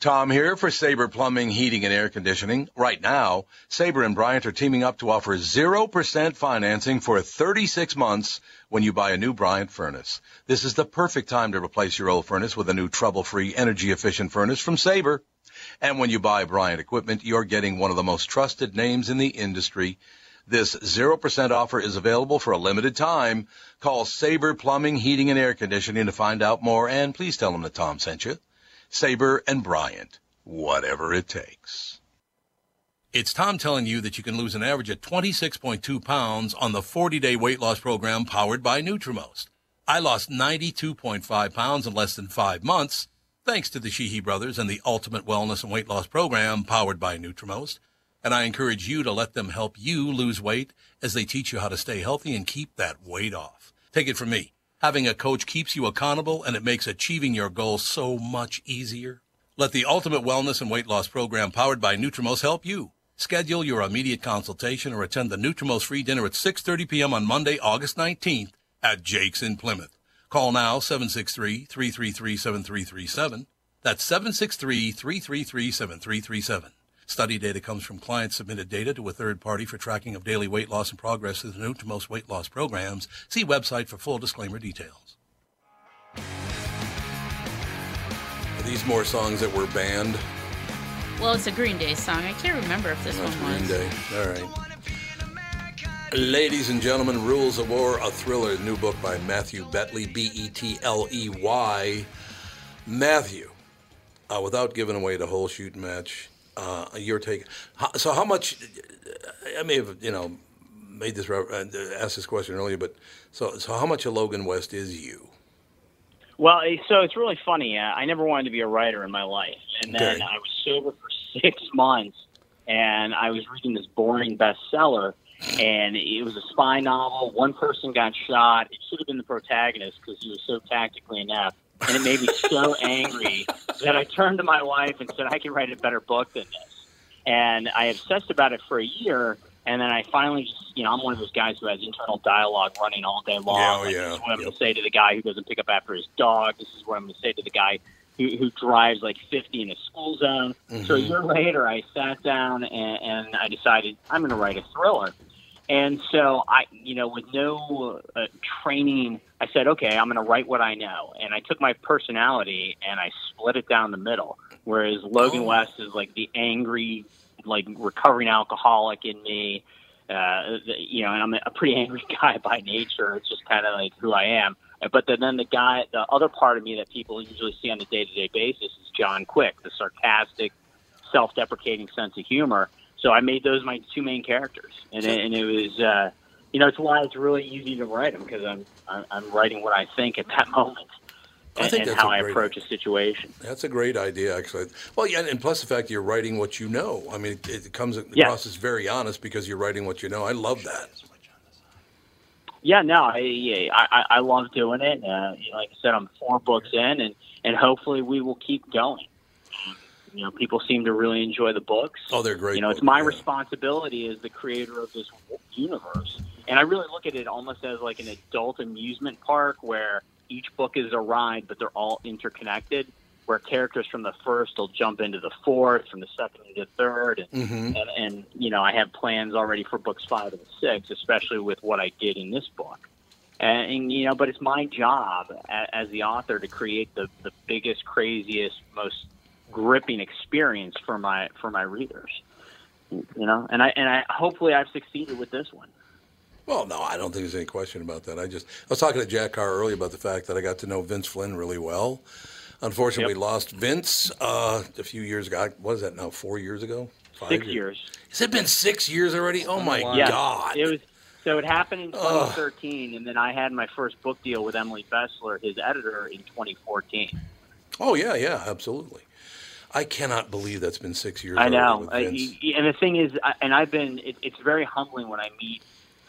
Tom here for Sabre Plumbing, Heating, and Air Conditioning. Right now, Sabre and Bryant are teaming up to offer zero percent financing for thirty-six months when you buy a new Bryant furnace. This is the perfect time to replace your old furnace with a new trouble-free, energy-efficient furnace from Sabre. And when you buy Bryant equipment, you're getting one of the most trusted names in the industry. This zero percent offer is available for a limited time. Call Sabre Plumbing, Heating, and Air Conditioning to find out more, and please tell them that Tom sent you. Sabre and Bryant, whatever it takes. It's Tom telling you that you can lose an average of twenty-six point two pounds on the forty-day weight loss program powered by Nutrimost. I lost ninety-two point five pounds in less than five months thanks to the Sheehy Brothers and the Ultimate Wellness and Weight Loss Program powered by Nutrimost. And I encourage you to let them help you lose weight as they teach you how to stay healthy and keep that weight off. Take it from me. Having a coach keeps you accountable, and it makes achieving your goals so much easier. Let the Ultimate Wellness and Weight Loss Program powered by Nutrimost help you. Schedule your immediate consultation or attend the Nutrimost free dinner at six thirty p.m. on Monday, August nineteenth at Jake's in Plymouth. Call now, seven six three, three three three, seven three three seven. That's seven six three, three three three, seven three three seven. Study data comes from client-submitted data to a third party for tracking of daily weight loss and progress through the Nutrimost weight loss programs. See website for full disclaimer details. Are these more songs that were banned? Well, it's a Green Day song. I can't remember if this That's one was. Green Day. All right. Ladies and gentlemen, Rules of War, a thriller, new book by Matthew Betley, B E T L E Y. Matthew, uh, without giving away the whole shoot match... Uh, your take. So, how much? I may have, you know, made this asked this question earlier, but so so how much of Logan West is you? Well, so it's really funny. I never wanted to be a writer in my life, and then okay. I was sober for six months, and I was reading this boring bestseller, and it was a spy novel. One person got shot. It should have been the protagonist because he was so tactically inept. And it made me so angry that I turned to my wife and said, I can write a better book than this. And I obsessed about it for a year. And then I finally just, you know, I'm one of those guys who has internal dialogue running all day long. Yeah, like, yeah, this is what I'm yep. going to say to the guy who doesn't pick up after his dog. This is what I'm going to say to the guy who, who drives like fifty in a school zone. Mm-hmm. So a year later, I sat down and, and I decided I'm going to write a thriller. And so I, you know, with no uh, training, I said, okay, I'm going to write what I know. And I took my personality and I split it down the middle. Whereas Logan oh. West is like the angry, like recovering alcoholic in me. Uh, the, you know, and I'm a pretty angry guy by nature. It's just kind of like who I am. But then, then the guy, the other part of me that people usually see on a day-to-day basis is John Quick, the sarcastic, self-deprecating sense of humor. So I made those my two main characters, and, and it was, uh, you know, it's why it's really easy to write them because I'm I'm writing what I think at that moment and, I think and how I approach idea. a situation. That's a great idea, actually. Well, yeah, and plus the fact that you're writing what you know. I mean, it, it comes across yes. as very honest because you're writing what you know. I love that. Yeah, no, I I, I love doing it. Uh, like I said, I'm four books in, and, and hopefully we will keep going. You know, people seem to really enjoy the books. Oh, they're great. You know, books. It's my yeah. responsibility as the creator of this universe. And I really look at it almost as like an adult amusement park where each book is a ride, but they're all interconnected, where characters from the first will jump into the fourth, from the second into the third. And, mm-hmm. and, and you know, I have plans already for books five and six, especially with what I did in this book. And, and you know, but it's my job a, as the author to create the, the biggest, craziest, most gripping experience for my for my readers, you know, and I and I hopefully I've succeeded with this one. Well, no, I don't think there's any question about that. I just I was talking to Jack Carr earlier about the fact that I got to know Vince Flynn really well. Unfortunately, yep. we lost Vince uh, a few years ago. What is that now? Four years ago? Five six years. years. Has it been six years already? Oh my yeah. God! It was so it happened in twenty thirteen, Ugh. and then I had my first book deal with Emily Bessler, his editor, in twenty fourteen. Oh yeah, yeah, absolutely. I cannot believe that's been six years. I know. I, and the thing is, and I've been, it, it's very humbling when I meet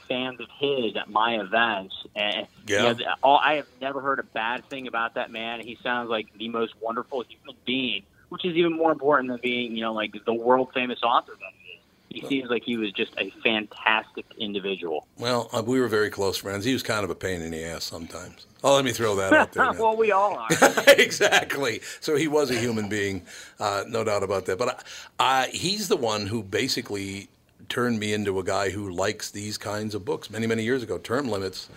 fans of his at my events. And yeah. you know, all, I have never heard a bad thing about that man. He sounds like the most wonderful human being, which is even more important than being, you know, like the world famous author that he is. He seems like he was just a fantastic individual. Well, we were very close friends. He was kind of a pain in the ass sometimes. Oh, let me throw that out there. Well, we all are. Exactly. So he was a human being, uh, no doubt about that. But I, I, he's the one who basically turned me into a guy who likes these kinds of books many, many years ago. Term Limits,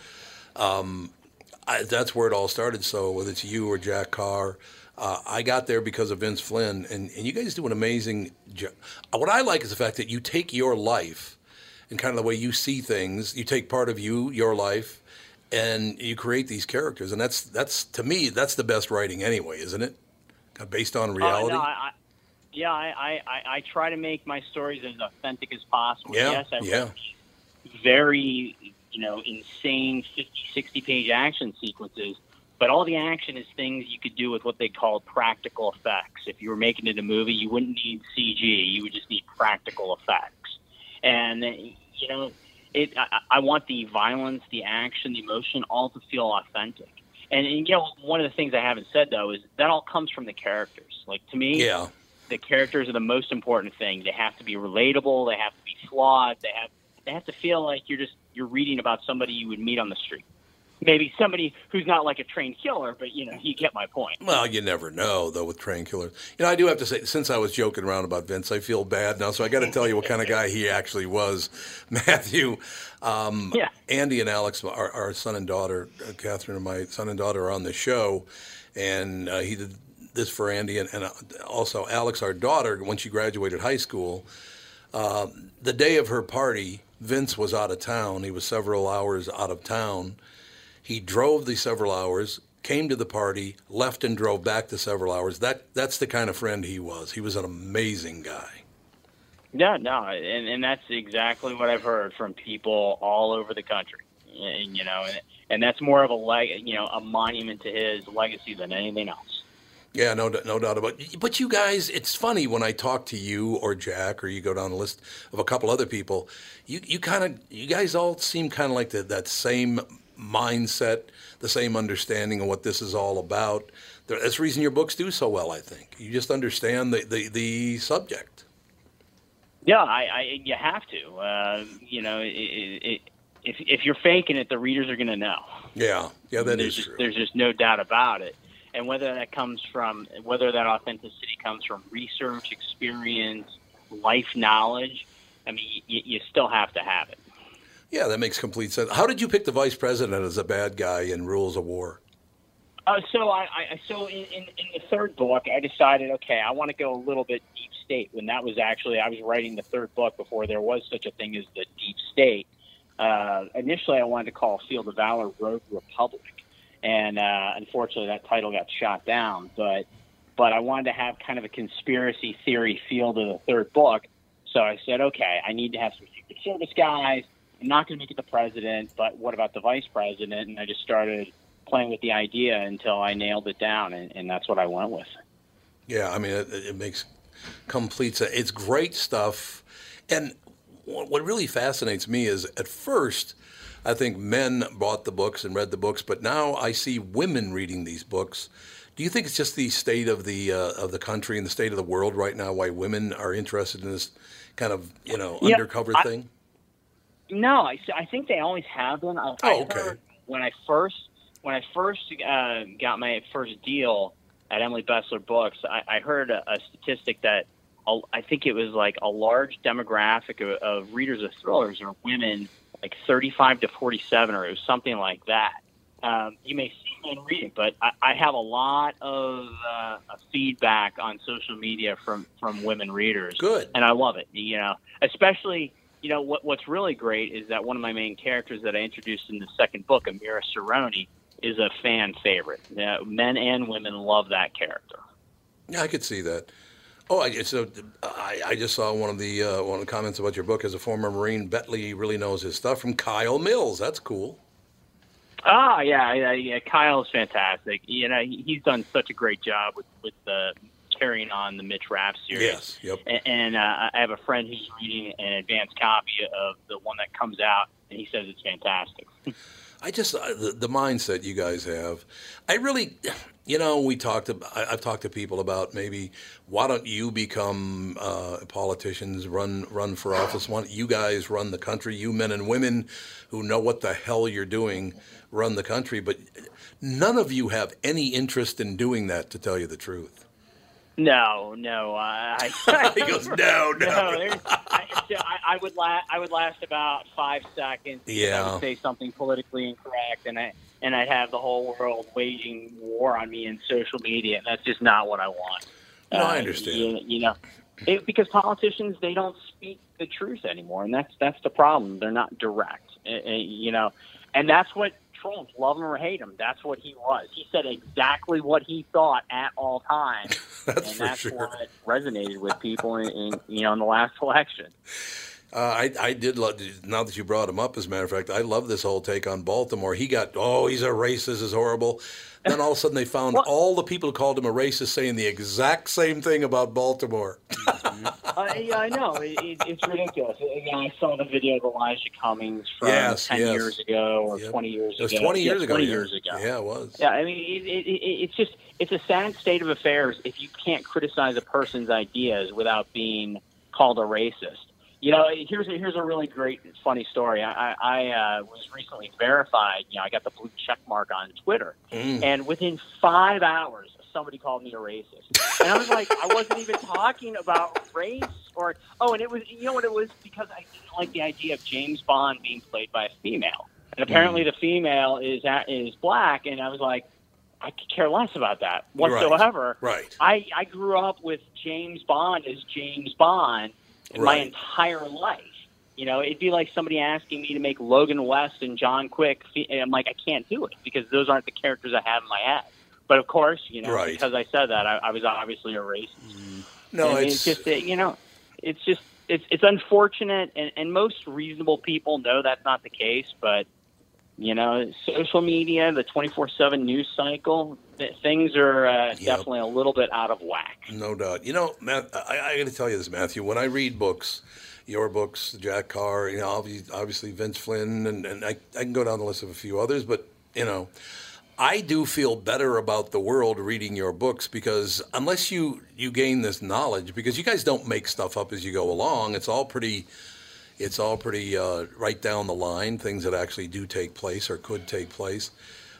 um, I, that's where it all started. So whether it's you or Jack Carr, Uh, I got there because of Vince Flynn, and, and you guys do an amazing job. What I like is the fact that you take your life and kind of the way you see things, you take part of you, your life, and you create these characters. And that's, that's to me, that's the best writing anyway, isn't it? Based on reality? Uh, no, I, I, yeah, I, I, I try to make my stories as authentic as possible. Yeah, yes, I yeah. very, you know, insane fifty, sixty-page action sequences. But all the action is things you could do with what they call practical effects. If you were making it a movie, you wouldn't need C G. You would just need practical effects. And, you know, it, I, I want the violence, the action, the emotion, all to feel authentic. And, and, you know, one of the things I haven't said, though, is that all comes from the characters. Like, to me, yeah. the characters are the most important thing. They have to be relatable. They have to be flawed. They have they have to feel like you're just you're reading about somebody you would meet on the street. Maybe somebody who's not like a trained killer, but, you know, you get my point. Well, you never know, though, with trained killers. You know, I do have to say, since I was joking around about Vince, I feel bad now, so I got to tell you what kind of guy he actually was, Matthew. Um, yeah. Andy and Alex, our, our son and daughter, uh, Catherine and my son and daughter are on the show, and uh, he did this for Andy, and, and uh, also Alex, our daughter, when she graduated high school, uh, the day of her party, Vince was out of town. He was several hours out of town. He drove the several hours, came to the party, left and drove back the several hours. That That's the kind of friend he was. He was an amazing guy. Yeah, no, and, and that's exactly what I've heard from people all over the country. And, you know, and, and that's more of a leg, you know, a monument to his legacy than anything else. Yeah, no, no doubt about it. But you guys, it's funny when I talk to you or Jack, or you go down a list of a couple other people, you, you kind of, you guys all seem kind of like the, that same mindset, the same understanding of what this is all about. That's the reason your books do so well, I think. You just understand the, the, the subject. Yeah, I, I you have to. Uh, you know, it, it, if if you're faking it, the readers are going to know. Yeah, yeah, that there's is just, true. There's just no doubt about it. And whether that comes from, whether that authenticity comes from research, experience, life knowledge, I mean, you, you still have to have it. Yeah, that makes complete sense. How did you pick the vice president as a bad guy in Rules of War? Uh, so I, I so in, in, in the third book, I decided, okay, I want to go a little bit deep state. When that was actually, I was writing the third book before there was such a thing as the deep state. Uh, initially, I wanted to call Field of Valor Rogue Republic. And uh, unfortunately, that title got shot down. But, but I wanted to have kind of a conspiracy theory feel to the third book. So I said, okay, I need to have some Secret Service guys. I'm not going to make it the president, but what about the vice president? And I just started playing with the idea until I nailed it down, and, and that's what I went with. Yeah, I mean, it, it makes complete sense. It's great stuff. And what really fascinates me is at first, I think men bought the books and read the books, but now I see women reading these books. Do you think it's just the state of the uh, of the country and the state of the world right now why women are interested in this kind of, you know, yeah, undercover I, thing? No, I, I think they always have been. I, oh, okay. I heard when I first when I first uh, got my first deal at Emily Bessler Books, I, I heard a, a statistic that a, I think it was like a large demographic of, of readers of thrillers are women, like thirty-five to forty-seven, or it was something like that. Um, you may see men reading, but I, I have a lot of uh, feedback on social media from, from women readers. Good. And I love it. You know, especially, you know, what what's really great is that one of my main characters that I introduced in the second book, Amira Cerrone, is a fan favorite. You know, men and women love that character. Yeah, I could see that. Oh, I, so I, I just saw one of the uh, one of the comments about your book. As a former Marine, Betley really knows his stuff, from Kyle Mills. That's cool. Ah, oh, yeah, yeah, yeah, Kyle's fantastic. You know, he, he's done such a great job with with the carrying on the Mitch Rapp series. Yes, yep. And, and uh, I have a friend who's reading an advanced copy of the one that comes out, and he says it's fantastic. I just uh, the, the mindset you guys have. I really, you know, we talked. About, I, I've talked to people about maybe why don't you become uh, politicians, run run for office? Why don't you guys run the country? You men and women who know what the hell you're doing, run the country. But none of you have any interest in doing that, to tell you the truth. No, no. I, I he goes, no, no. no I, I would la- I would last about five seconds. Yeah. I would say something politically incorrect, and I and I'd have the whole world waging war on me in social media, and that's just not what I want. No, uh, I understand. You, you know, it, because politicians, they don't speak the truth anymore, and that's that's the problem. They're not direct, uh, you know, and that's what. Trump, love him or hate him, that's what he was. He said exactly what he thought at all times, that's and that's sure. what resonated with people in, in you know in the last election. Uh, I, I did love. Now that you brought him up, as a matter of fact, I love this whole take on Baltimore. He got oh, he's a racist, is horrible. And then all of a sudden, they found well, all the people who called him a racist saying the exact same thing about Baltimore. uh, yeah, I know it, it, it's ridiculous. Again, I saw the video of Elijah Cummings from yes, ten yes. years ago or yep. twenty years ago. It was ago. twenty years yeah, ago. Twenty yeah. years ago. Yeah, it was. Yeah, I mean, it, it, it, it's just it's a sad state of affairs if you can't criticize a person's ideas without being called a racist. You know, here's a, here's a really great, funny story. I, I uh, was recently verified. You know, I got the blue check mark on Twitter. Mm. And within five hours, somebody called me a racist. And I was like, I wasn't even talking about race. or Oh, and it was, you know what it was? Because I didn't like the idea of James Bond being played by a female. And apparently mm. the female is is black. And I was like, I could care less about that whatsoever. Right. right. I, I grew up with James Bond as James Bond. In right. my entire life. You know, it'd be like somebody asking me to make Logan West and John Quick. And I'm like, I can't do it because those aren't the characters I have in my head. But of course, you know, right. because I said that, I, I was obviously a racist. Mm. No, it's, it's just, it, you know, it's just, it's it's unfortunate. And, and most reasonable people know that's not the case. But, you know, social media, the twenty-four seven news cycle, things are uh, yep. definitely a little bit out of whack. No doubt. You know, Matt, I, I got to tell you this, Matthew. When I read books, your books, Jack Carr, you know, obviously, obviously Vince Flynn, and, and I, I can go down the list of a few others, but, you know, I do feel better about the world reading your books because unless you, you gain this knowledge, because you guys don't make stuff up as you go along, it's all pretty... It's all pretty uh, right down the line, things that actually do take place or could take place.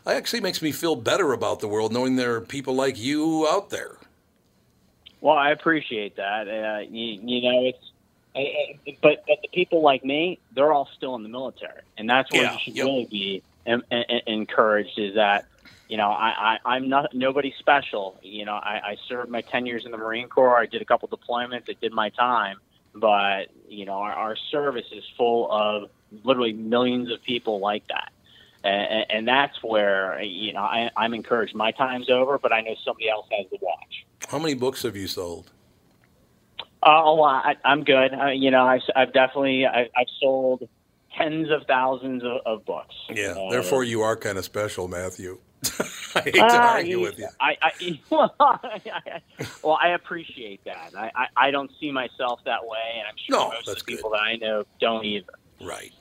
It actually makes me feel better about the world knowing there are people like you out there. Well, I appreciate that. Uh, you, you know, it's I, I, but, but the people like me, they're all still in the military. And that's where yeah, you should yep. really be em- em- encouraged is that, you know, I, I, I'm not nobody special. You know, I, I served my ten years in the Marine Corps. I did a couple deployments. I did my time. But, you know, our, our service is full of literally millions of people like that. And, and that's where, you know, I, I'm encouraged. My time's over, but I know somebody else has to watch. How many books have you sold? Uh, a lot. I'm good. Uh, you know, I've, I've definitely, I've, I've sold tens of thousands of, of books. Yeah, uh, therefore you are kind of special, Matthew. I hate to argue uh, with you. I, I, well, I, well, I appreciate that. I, I, I don't see myself that way, and I'm sure no, most of the people good. that I know don't either. Right.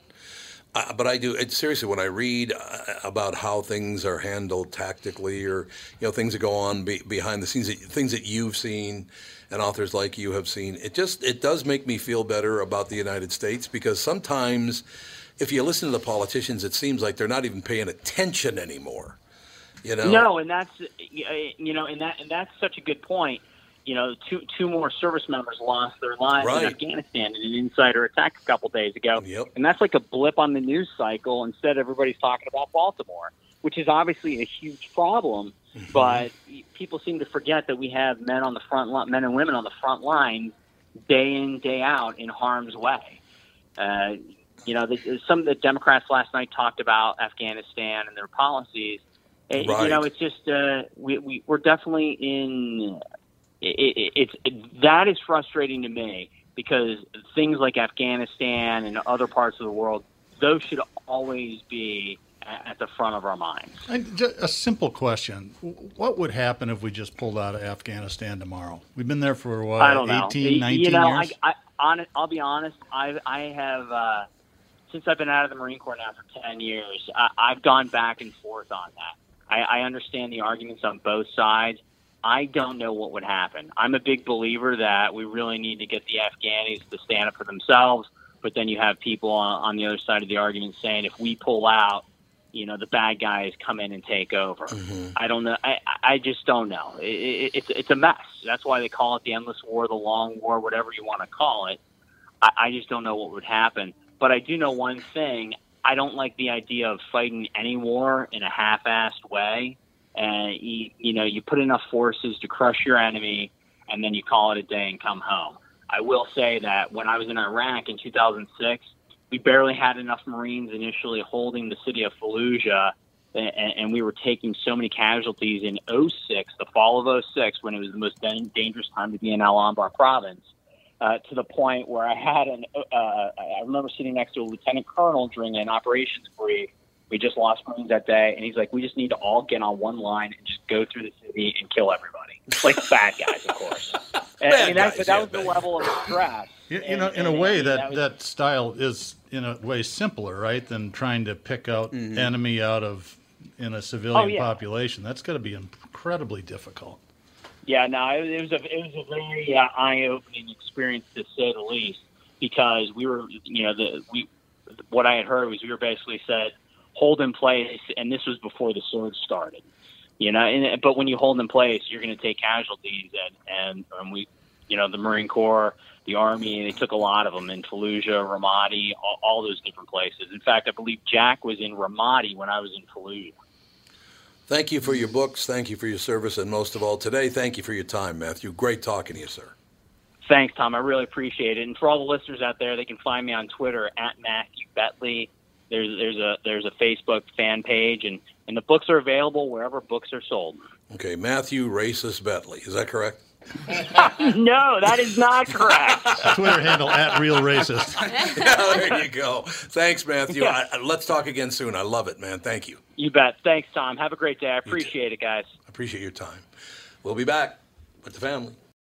Uh, but I do, it, seriously, when I read uh, about how things are handled tactically, or, you know, things that go on be, behind the scenes, things that you've seen and authors like you have seen, it just, it does make me feel better about the United States, because sometimes if you listen to the politicians, it seems like they're not even paying attention anymore, you know? No, and that's, you know, and that, and that's such a good point. You know, two two more service members lost their lives right. in Afghanistan in an insider attack a couple days ago. Yep. And that's like a blip on the news cycle. Instead, everybody's talking about Baltimore, which is obviously a huge problem. Mm-hmm. But people seem to forget that we have men on the front line, men and women on the front line, day in, day out, in harm's way. Uh, you know, the, some of the Democrats last night talked about Afghanistan and their policies. Right. And, you know, it's just uh, we, we we're definitely in. It, it, it's it, that is frustrating to me, because things like Afghanistan and other parts of the world, those should always be at the front of our minds. And just a simple question: what would happen if we just pulled out of Afghanistan tomorrow? We've been there for what, I don't know, eighteen, nineteen you know, years. I, I, on, I'll be honest. I, I have uh, since I've been out of the Marine Corps now for ten years. I, I've gone back and forth on that. I, I understand the arguments on both sides. I don't know what would happen. I'm a big believer that we really need to get the Afghanis to stand up for themselves, but then you have people on, on the other side of the argument saying, if we pull out, you know, the bad guys come in and take over. Mm-hmm. I don't know. I, I just don't know. It, it, it's it's a mess. That's why they call it the endless war, the long war, whatever you want to call it. I, I just don't know what would happen. But I do know one thing. I don't like the idea of fighting any war in a half-assed way. And, you, you know, you put enough forces to crush your enemy, and then you call it a day and come home. I will say that when I was in Iraq in two thousand six, we barely had enough Marines initially holding the city of Fallujah, and, and we were taking so many casualties in oh six, the fall of oh six, when it was the most dangerous time to be in Al-Anbar province, uh, to the point where I had an uh, – I remember sitting next to a lieutenant colonel during an operations brief. We just lost Marines that day, and he's like, we just need to all get on one line and just go through the city and kill everybody. Like bad guys, of course. And, I mean, that, guys, that yeah, was bad. The level of stress. You, you and, know, in and, a way, and, that, that, was, that style is, in a way, simpler, right, than trying to pick out mm-hmm. enemy out of in a civilian oh, yeah. population. That's got to be incredibly difficult. Yeah, no, it was a, it was a very uh, eye-opening experience, to say the least, because we were, you know, the we what I had heard was we were basically said, hold in place, and this was before the surge started, you know. And, but when you hold in place, you're going to take casualties, and, and and we, you know, the Marine Corps, the Army, they took a lot of them in Fallujah, Ramadi, all, all those different places. In fact, I believe Jack was in Ramadi when I was in Fallujah. Thank you for your books. Thank you for your service, and most of all today, thank you for your time, Matthew. Great talking to you, sir. Thanks, Tom. I really appreciate it. And for all the listeners out there, they can find me on Twitter at Matthew Betley. There's there's a there's a Facebook fan page, and, and the books are available wherever books are sold. Okay, Matthew Racist Betley. Is that correct? No, that is not correct. Twitter handle at Real Racist. Yeah, there you go. Thanks, Matthew. Yeah. I, I, let's talk again soon. I love it, man. Thank you. You bet. Thanks, Tom. Have a great day. I appreciate it, guys. I appreciate your time. We'll be back with the family.